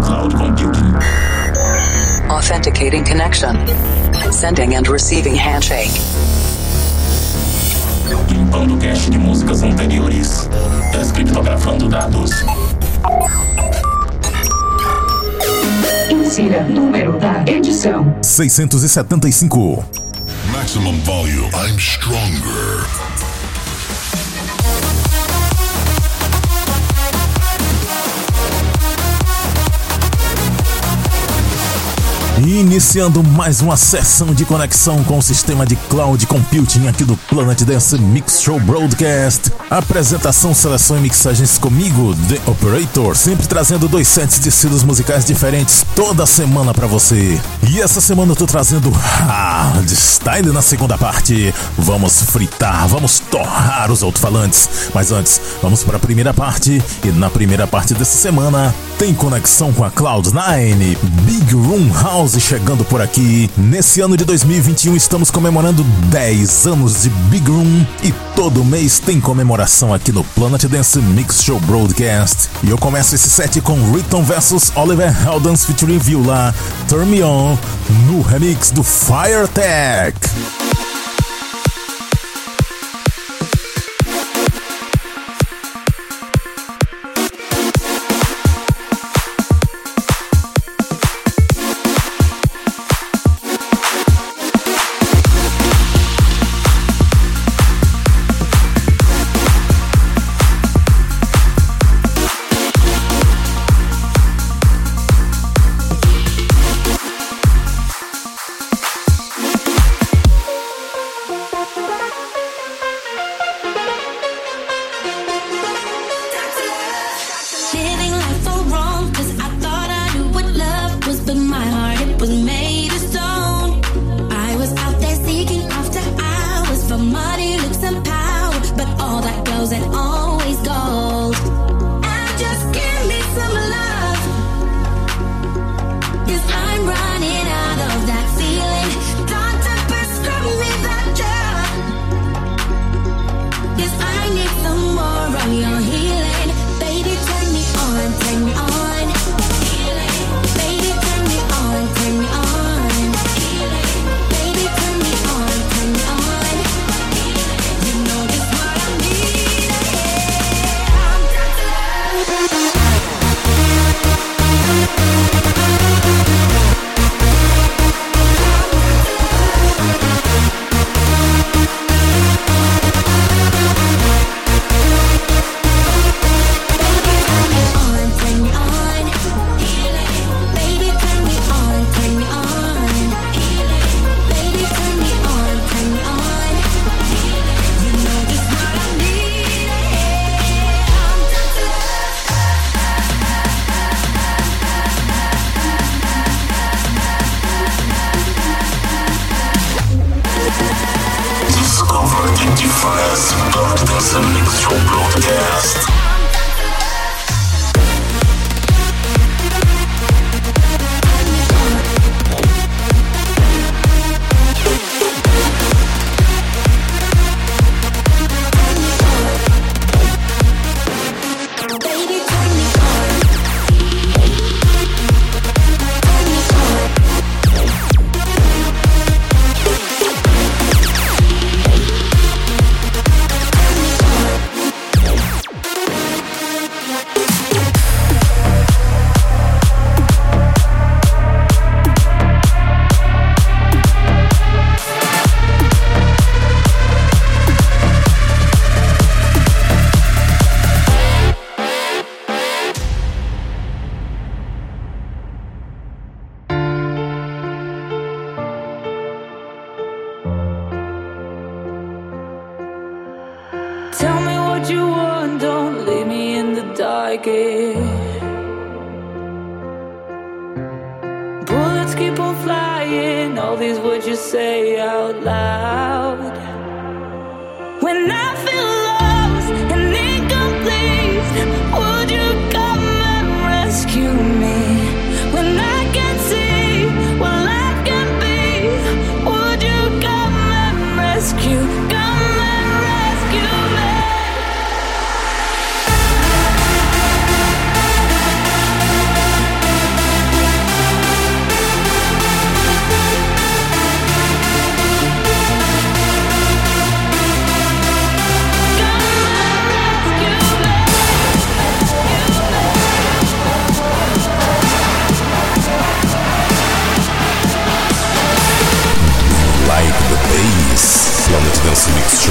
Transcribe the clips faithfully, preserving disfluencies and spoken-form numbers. using cloud computing. Authenticating connection. Sending and receiving handshake. Limpando o cache de músicas anteriores. Descriptografando dados. Insira número da edição seiscentos e setenta e cinco. Maximum volume. I'm stronger. Iniciando mais uma sessão de conexão com o sistema de Cloud Computing aqui do Planet Dance Mix Show Broadcast. Apresentação, seleção e mixagens comigo, The Operator, sempre trazendo dois sets de estilos musicais diferentes toda semana pra você. E essa semana eu tô trazendo hardstyle na segunda parte. Vamos fritar, vamos torrar os alto-falantes. Mas antes, vamos pra primeira parte. E na primeira parte dessa semana tem conexão com a Cloud nine, Big Room House. E chegando por aqui, nesse ano de dois mil e vinte e um estamos comemorando dez anos de Big Room e todo mês tem comemoração aqui no Planet Dance Mix Show Broadcast. E eu começo esse set com Riton versus Oliver Heldens featuring Viola, Turn Me On, no remix do Firetech.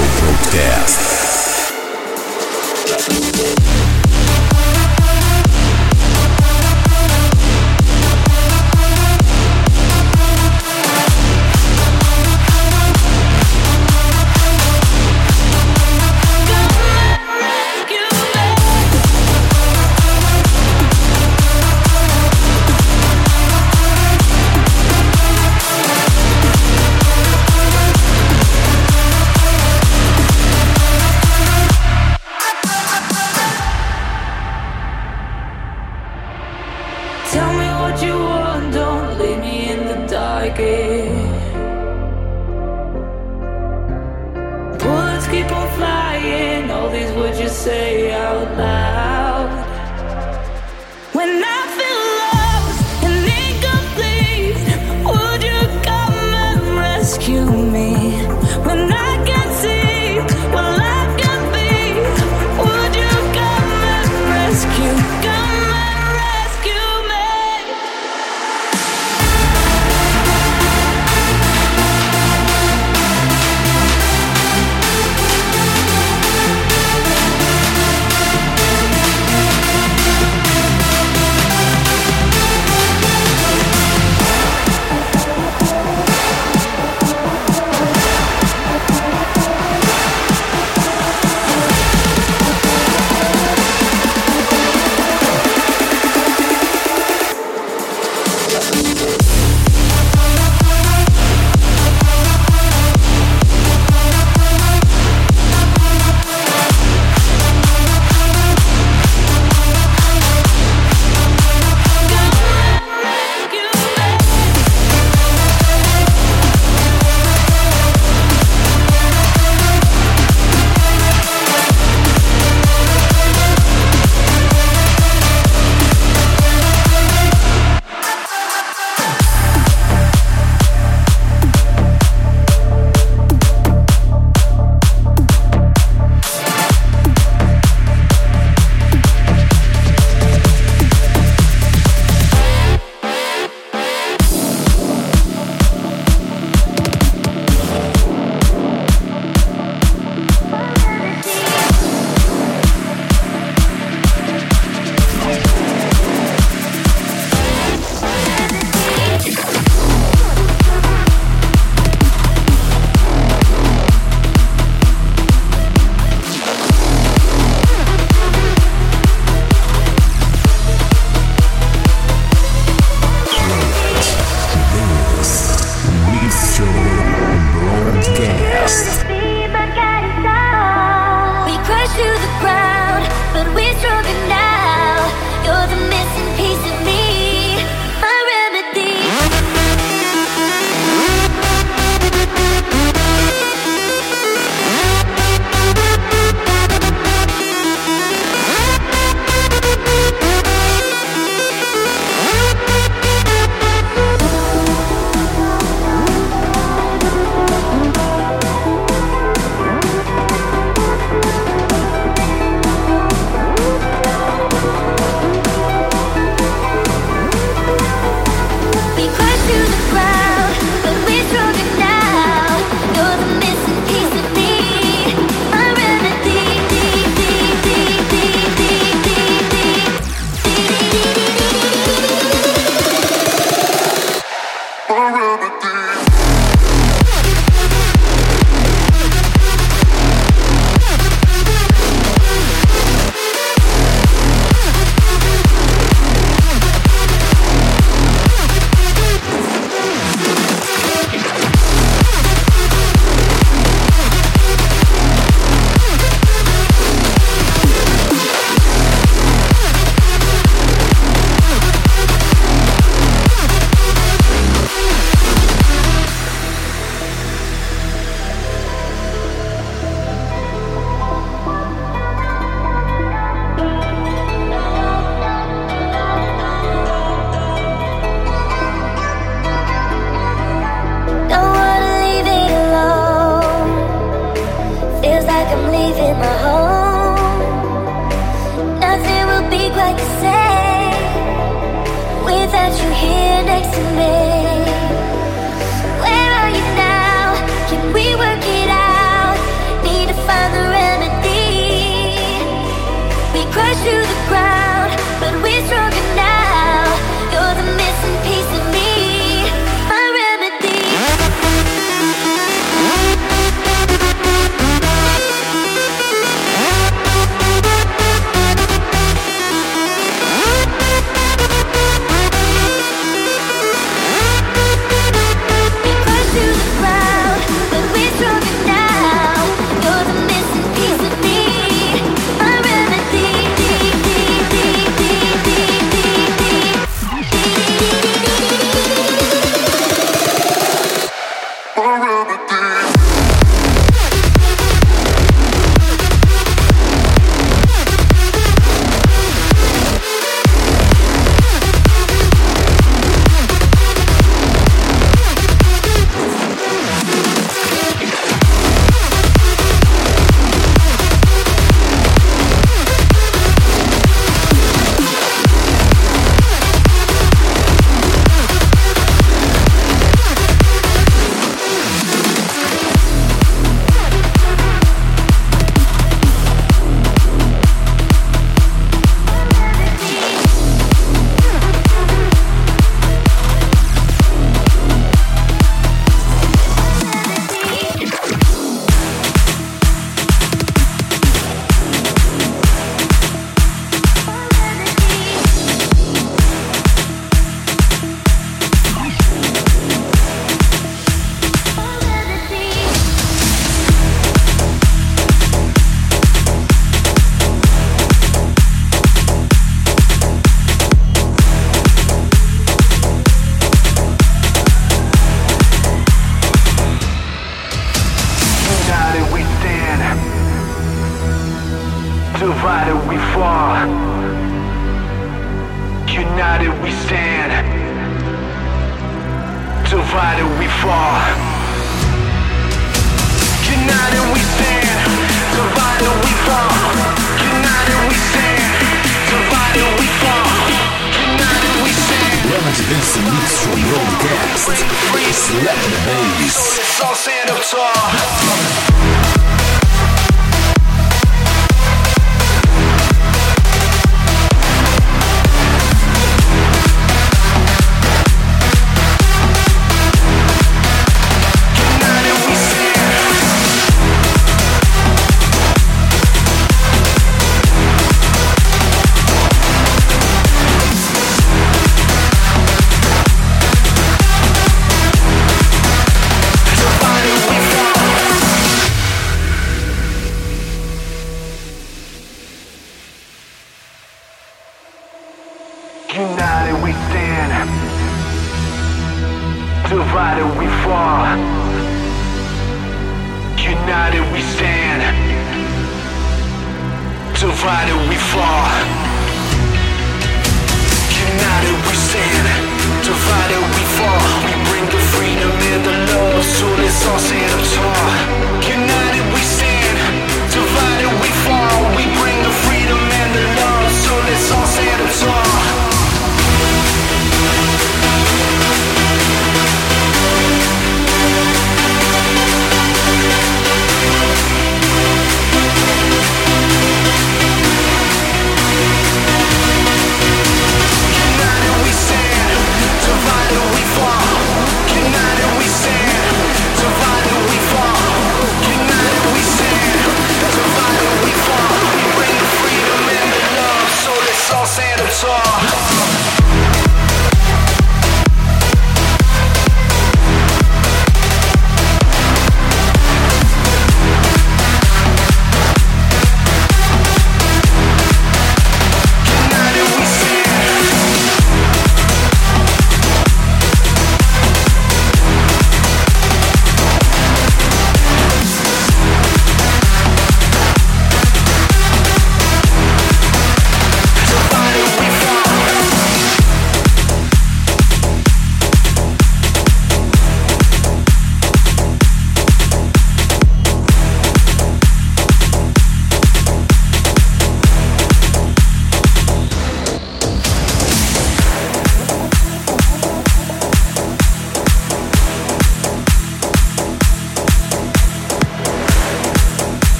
Show Broadcast.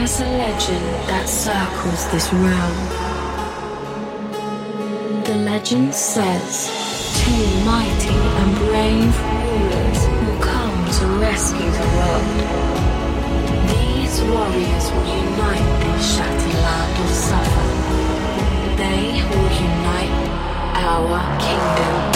There's a legend that circles this realm. The legend says two mighty and brave rulers will come to rescue the world. These warriors will unite this shattered land of suffering. They will unite our kingdom.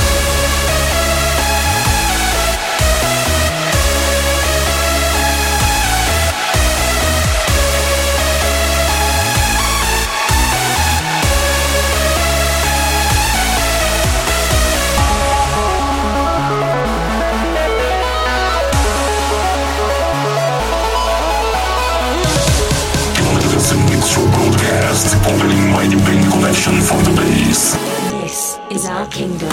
Broadcast, opening my new collection for the base. This is our kingdom.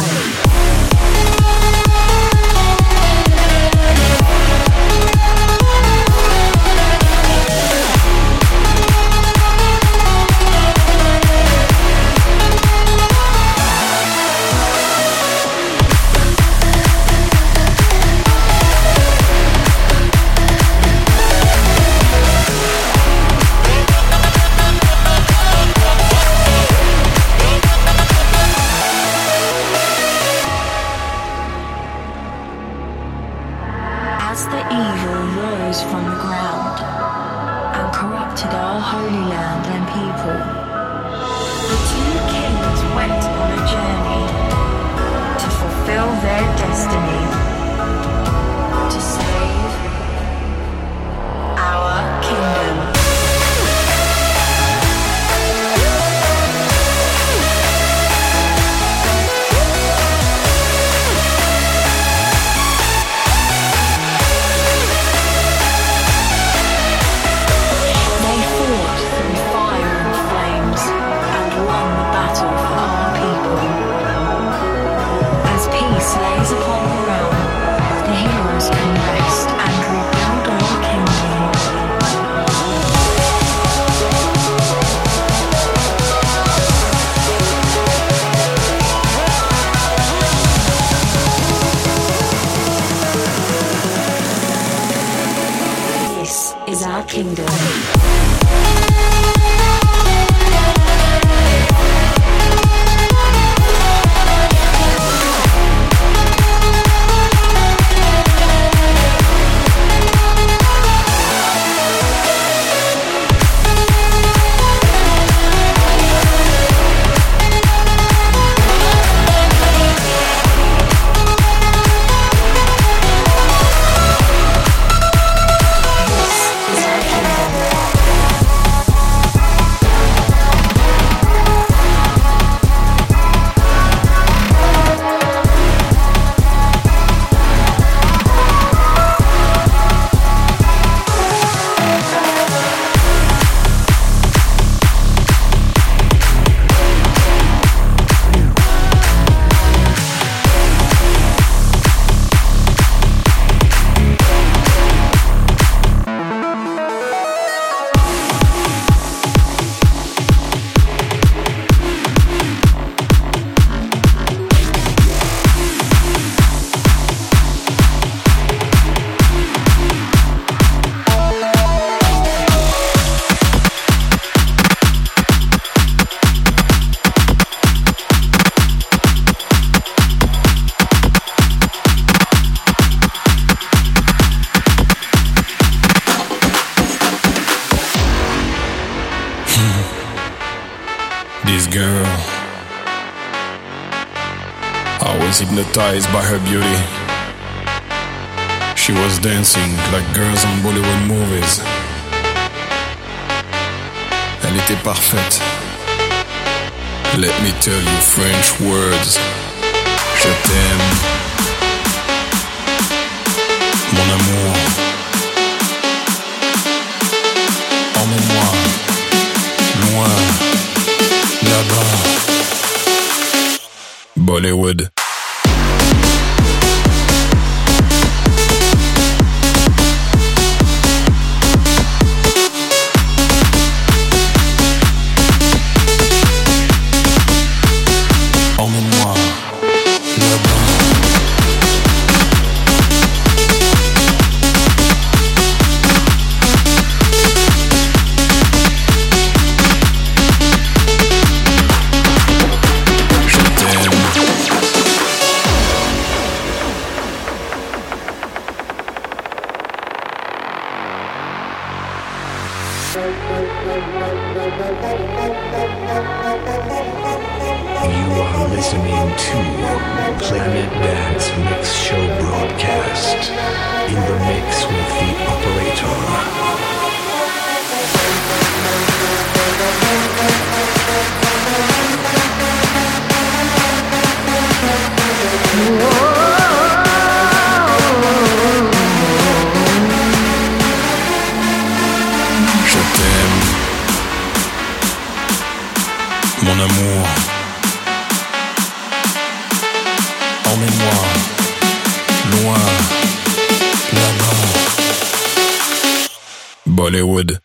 Hypnotized by her beauty, she was dancing like girls on Bollywood movies. Elle était parfaite. Let me tell you French words. Je t'aime, mon amour. Emmène-moi loin là-bas, Bollywood. listening to Planet Dance Mix Show Broadcast, in the mix with The Operator. Whoa. Mon amour, emmène-moi loin, là-bas, Bollywood.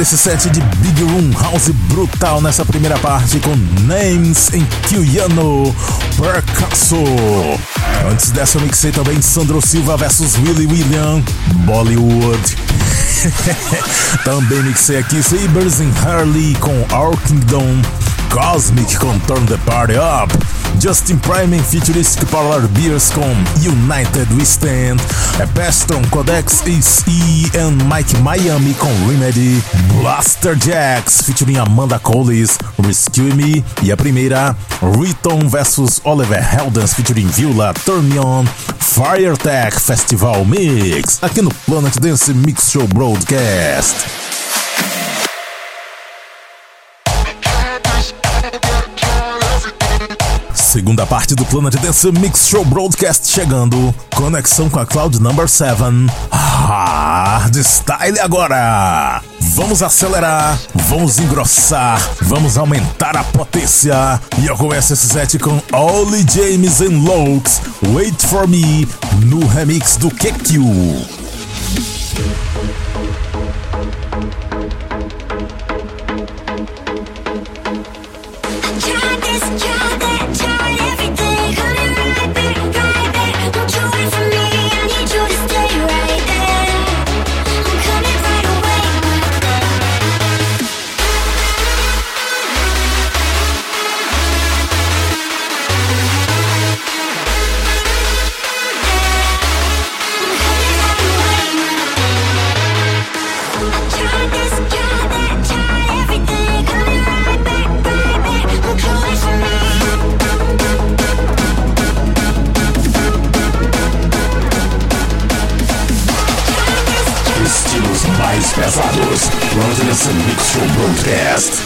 Esse set de Big Room House brutal nessa primeira parte com Names em Kyuyano Percasso. Antes dessa eu mixei também Sandro Silva versus Willy William Bollywood. Também mixei aqui Sabres em Harley com Our Kingdom, Cosmic com Turn the Party Up, Justin Prime em featuring Skylar Biers com United We Stand, Apestron, Codex Ace and Mike Miami com Remedy, Blaster Jacks featuring Amanda Collis, Rescue Me, e a primeira Riton versus Oliver Heldens featuring Viola, Turn Me On, Firetech Festival Mix, aqui no Planet Dance Mix Show Broadcast. Segunda parte do Planet Dance Mix Show Broadcast chegando. Conexão com a Cloud Number sete. Ah. hardstyle agora. Vamos acelerar, vamos engrossar, vamos aumentar a potência. E eu começo esse set com Oli James e Lokes, Wait For Me, no remix do K Q. Pesados, Planet Dance Mix Show Broadcast.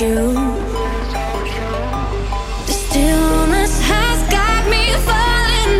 You, the stillness has got me falling.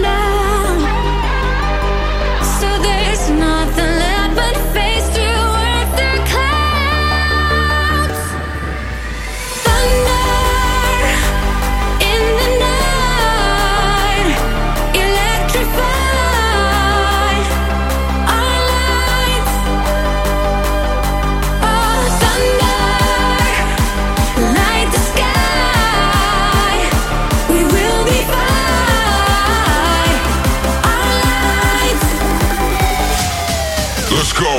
Let's go.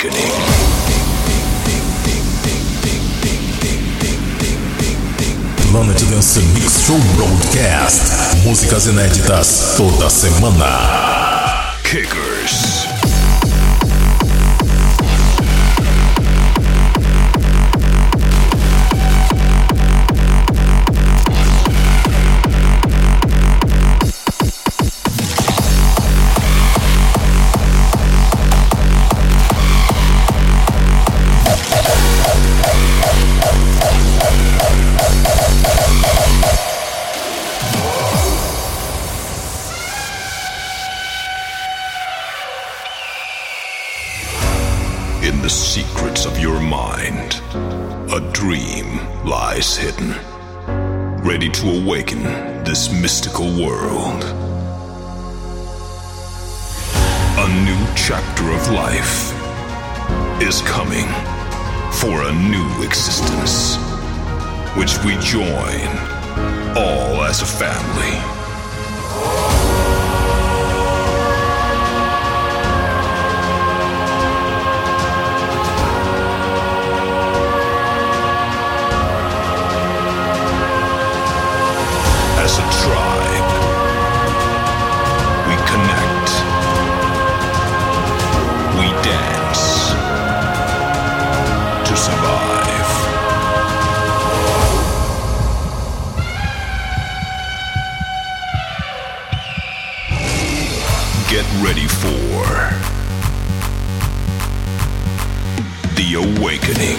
Awakening. Planet Dance Mix Show Broadcast. Músicas inéditas toda semana. Kickers. Hidden, ready to awaken this mystical world. A new chapter of life is coming for a new existence, which we join all as a family. As a tribe, we connect, we dance to survive. Get ready for the awakening.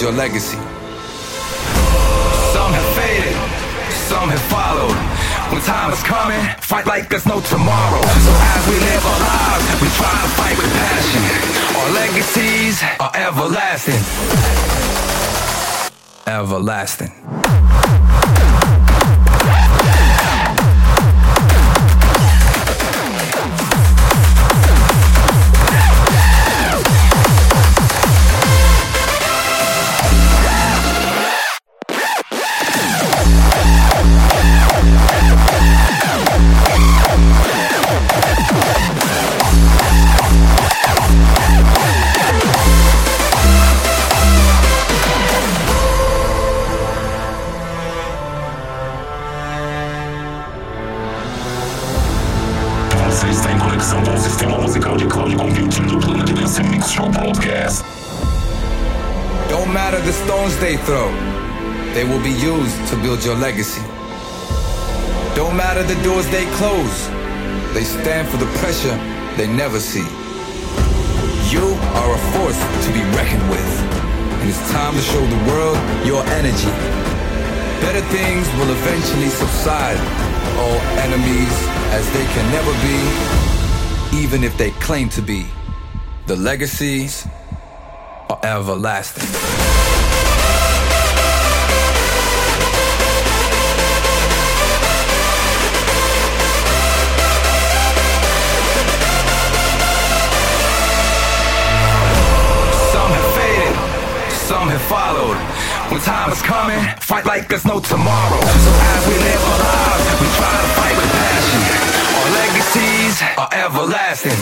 Your legacy. Some have faded, some have followed. When time is coming, fight like there's no tomorrow. So as we live our lives, we try to fight with passion. Our legacies are everlasting. Everlasting. They throw. They will be used to build your legacy. Don't matter the doors they close. They stand for the pressure they never see. You are a force to be reckoned with. And it's time to show the world your energy. Better things will eventually subside. All enemies, as they can never be, even if they claim to be. The legacies are everlasting. Followed. When time is coming, fight like there's no tomorrow. So as we live our lives, we try to fight with passion. Our legacies are everlasting.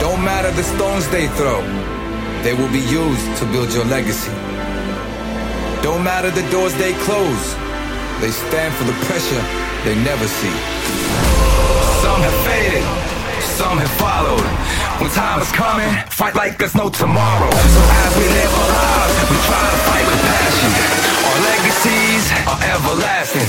Don't matter the stones they throw, they will be used to build your legacy. Don't matter the doors they close, they stand for the pressure they never see. Some have faded, some have followed. When time is coming, fight like there's no tomorrow. So as we live our lives, we try to fight with passion. Our legacies are everlasting.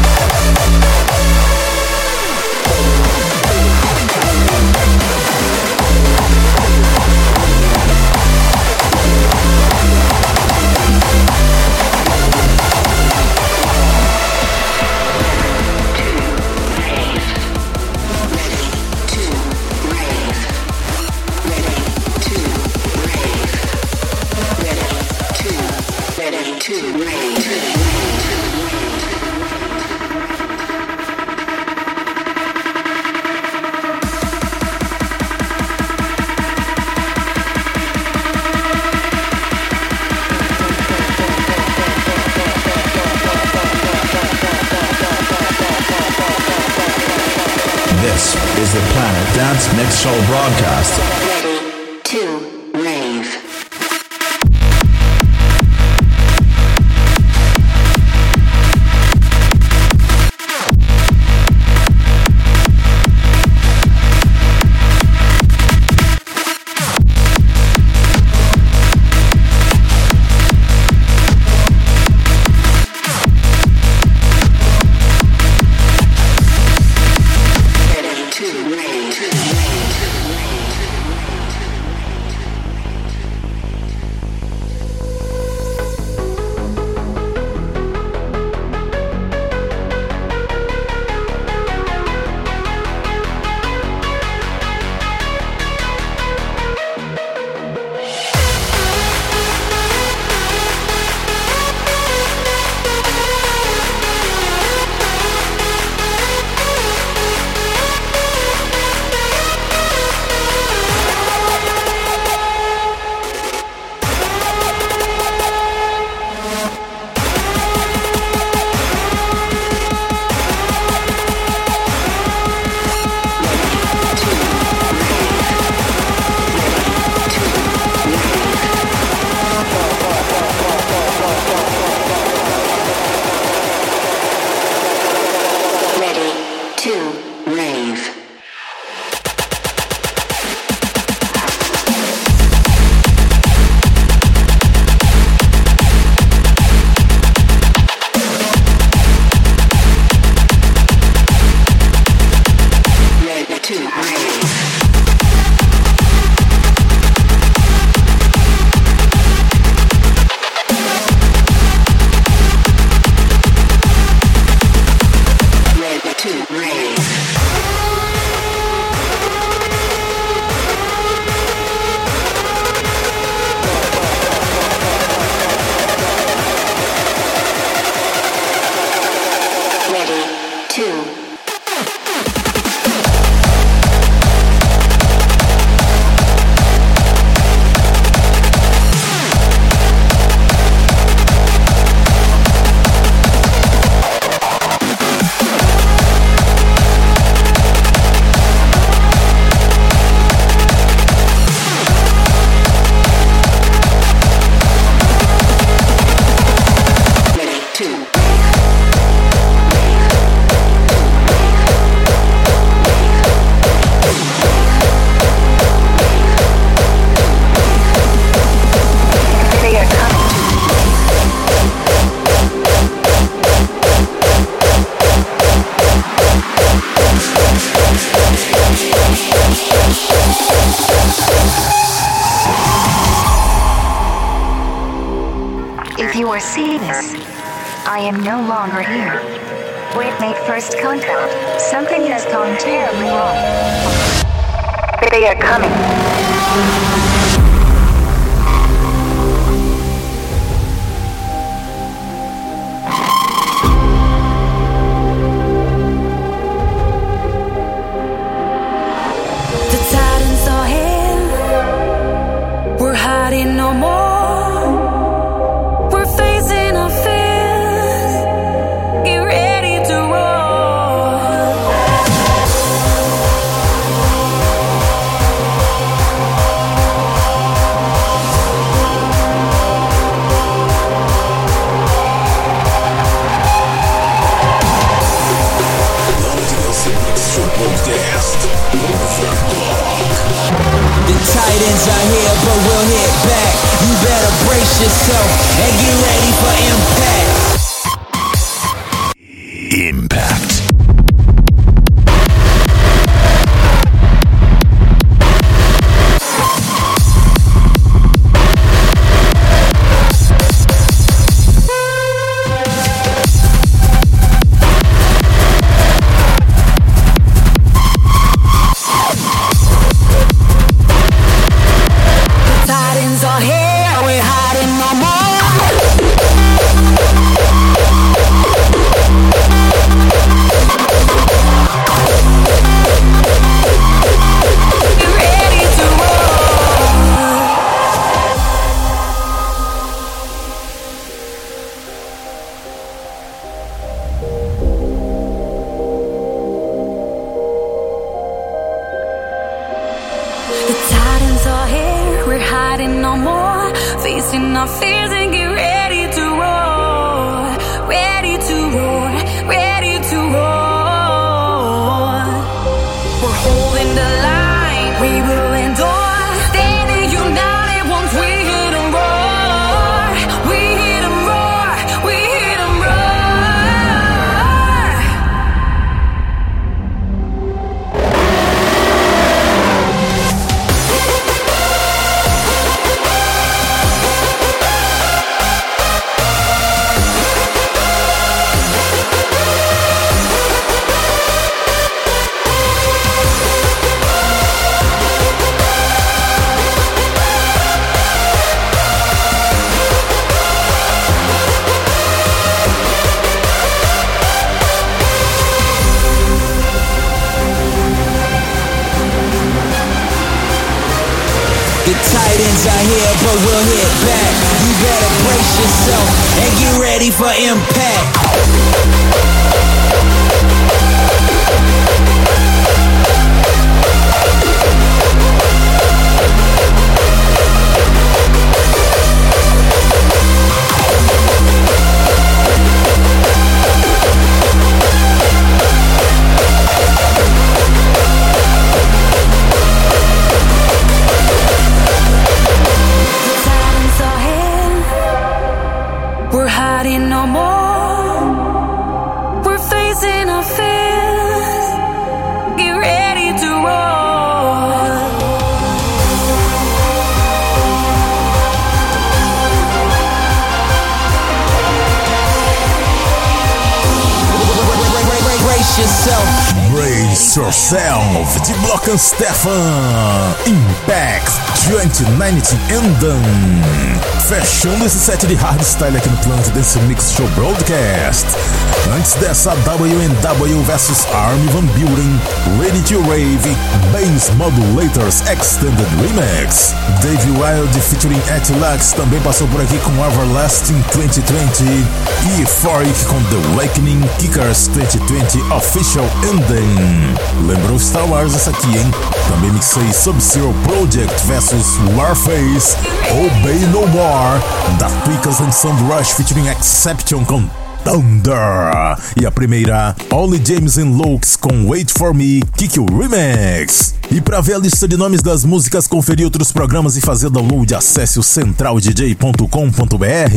Mix Show Broadcast. foresee this. I am no longer here. We've made first contact. Something has gone terribly wrong. They are coming. No more, we're facing our fears. Get ready to roll. The Titans are here, but we'll hit back. You better brace yourself and get ready for impact. Impact. Stefan, Impact dois mil e dezenove Endon. Fechando esse set de hardstyle aqui no Planet Dance Mix Show Broadcast. Antes dessa, W N W versus Army Van Building, Ready to Rave, Bass Modulators Extended Remix. Davey Wilde featuring at Lux também passou por aqui com Everlasting dois mil e vinte e Eforic com The Lightning Kickers dois mil e vinte Official Ending. Lembrou Star Wars essa aqui, hein? Também mixei Sub-Zero Project versus Warface, Obey No More, da Tweakers and Sound Rush featuring Exception com Thunder. E a primeira, Oli James and Lokes com Wait For Me, K Q Remix. E para ver a lista de nomes das músicas, conferir outros programas e fazer download, acesse o centraldj.com.br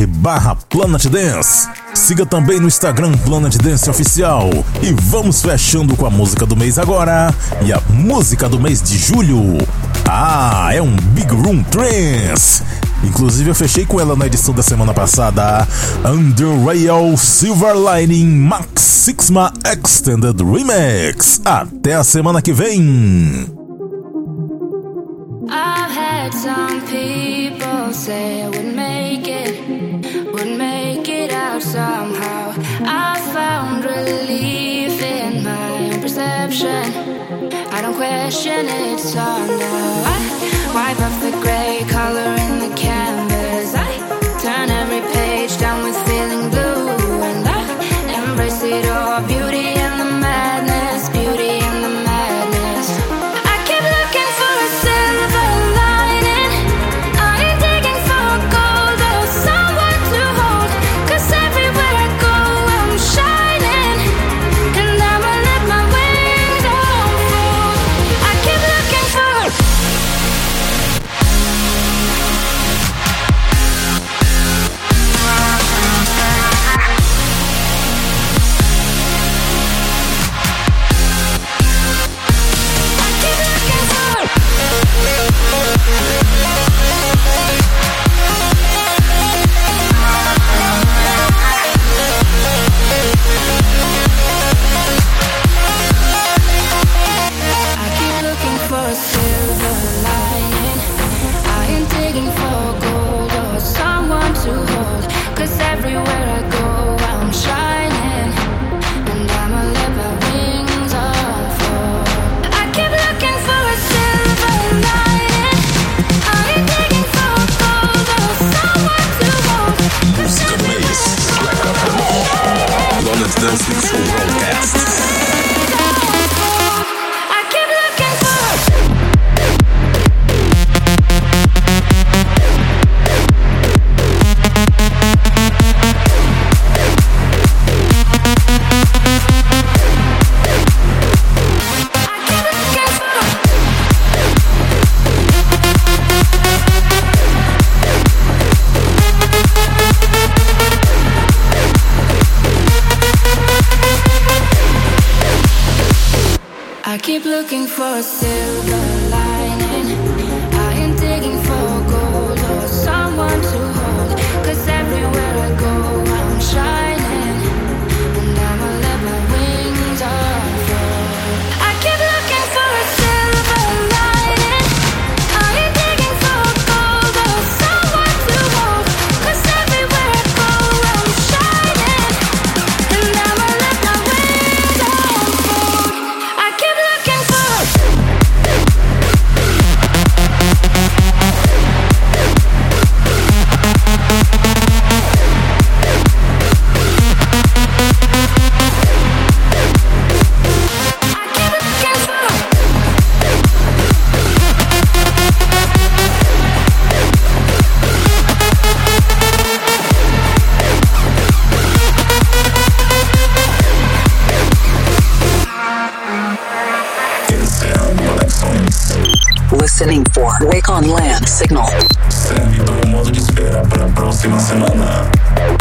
barra Planet Dance. Siga também no Instagram Planet Dance Oficial. E vamos fechando com a música do mês agora. E a música do mês de julho, ah, é um Big Room Trance. Inclusive eu fechei com ela na edição da semana passada. Under Rail Silver Lining Max Sigma Extended Remix. Até a semana que vem. I've had some people say I would make it, would make it out somehow. I found relief in my own perception. I don't question it, so now I wipe off the grey colour in the canvas. I turn every page down with feeling blue, and I embrace it all, beauty and the madness, beauty. Planet Dance Mix Show Broadcast. Looking for a silver lining. I am digging for gold or someone to hold. Cause everywhere I go, I'm shining. And I'ma let my wings unfold. I keep looking for a silver lining. I am digging for gold or someone to hold. Cause everywhere I go, I'm shining. And I'ma let my wings unfold. I keep looking. Listening for Wake on Land Signal. Serve como modo de espera para a próxima semana.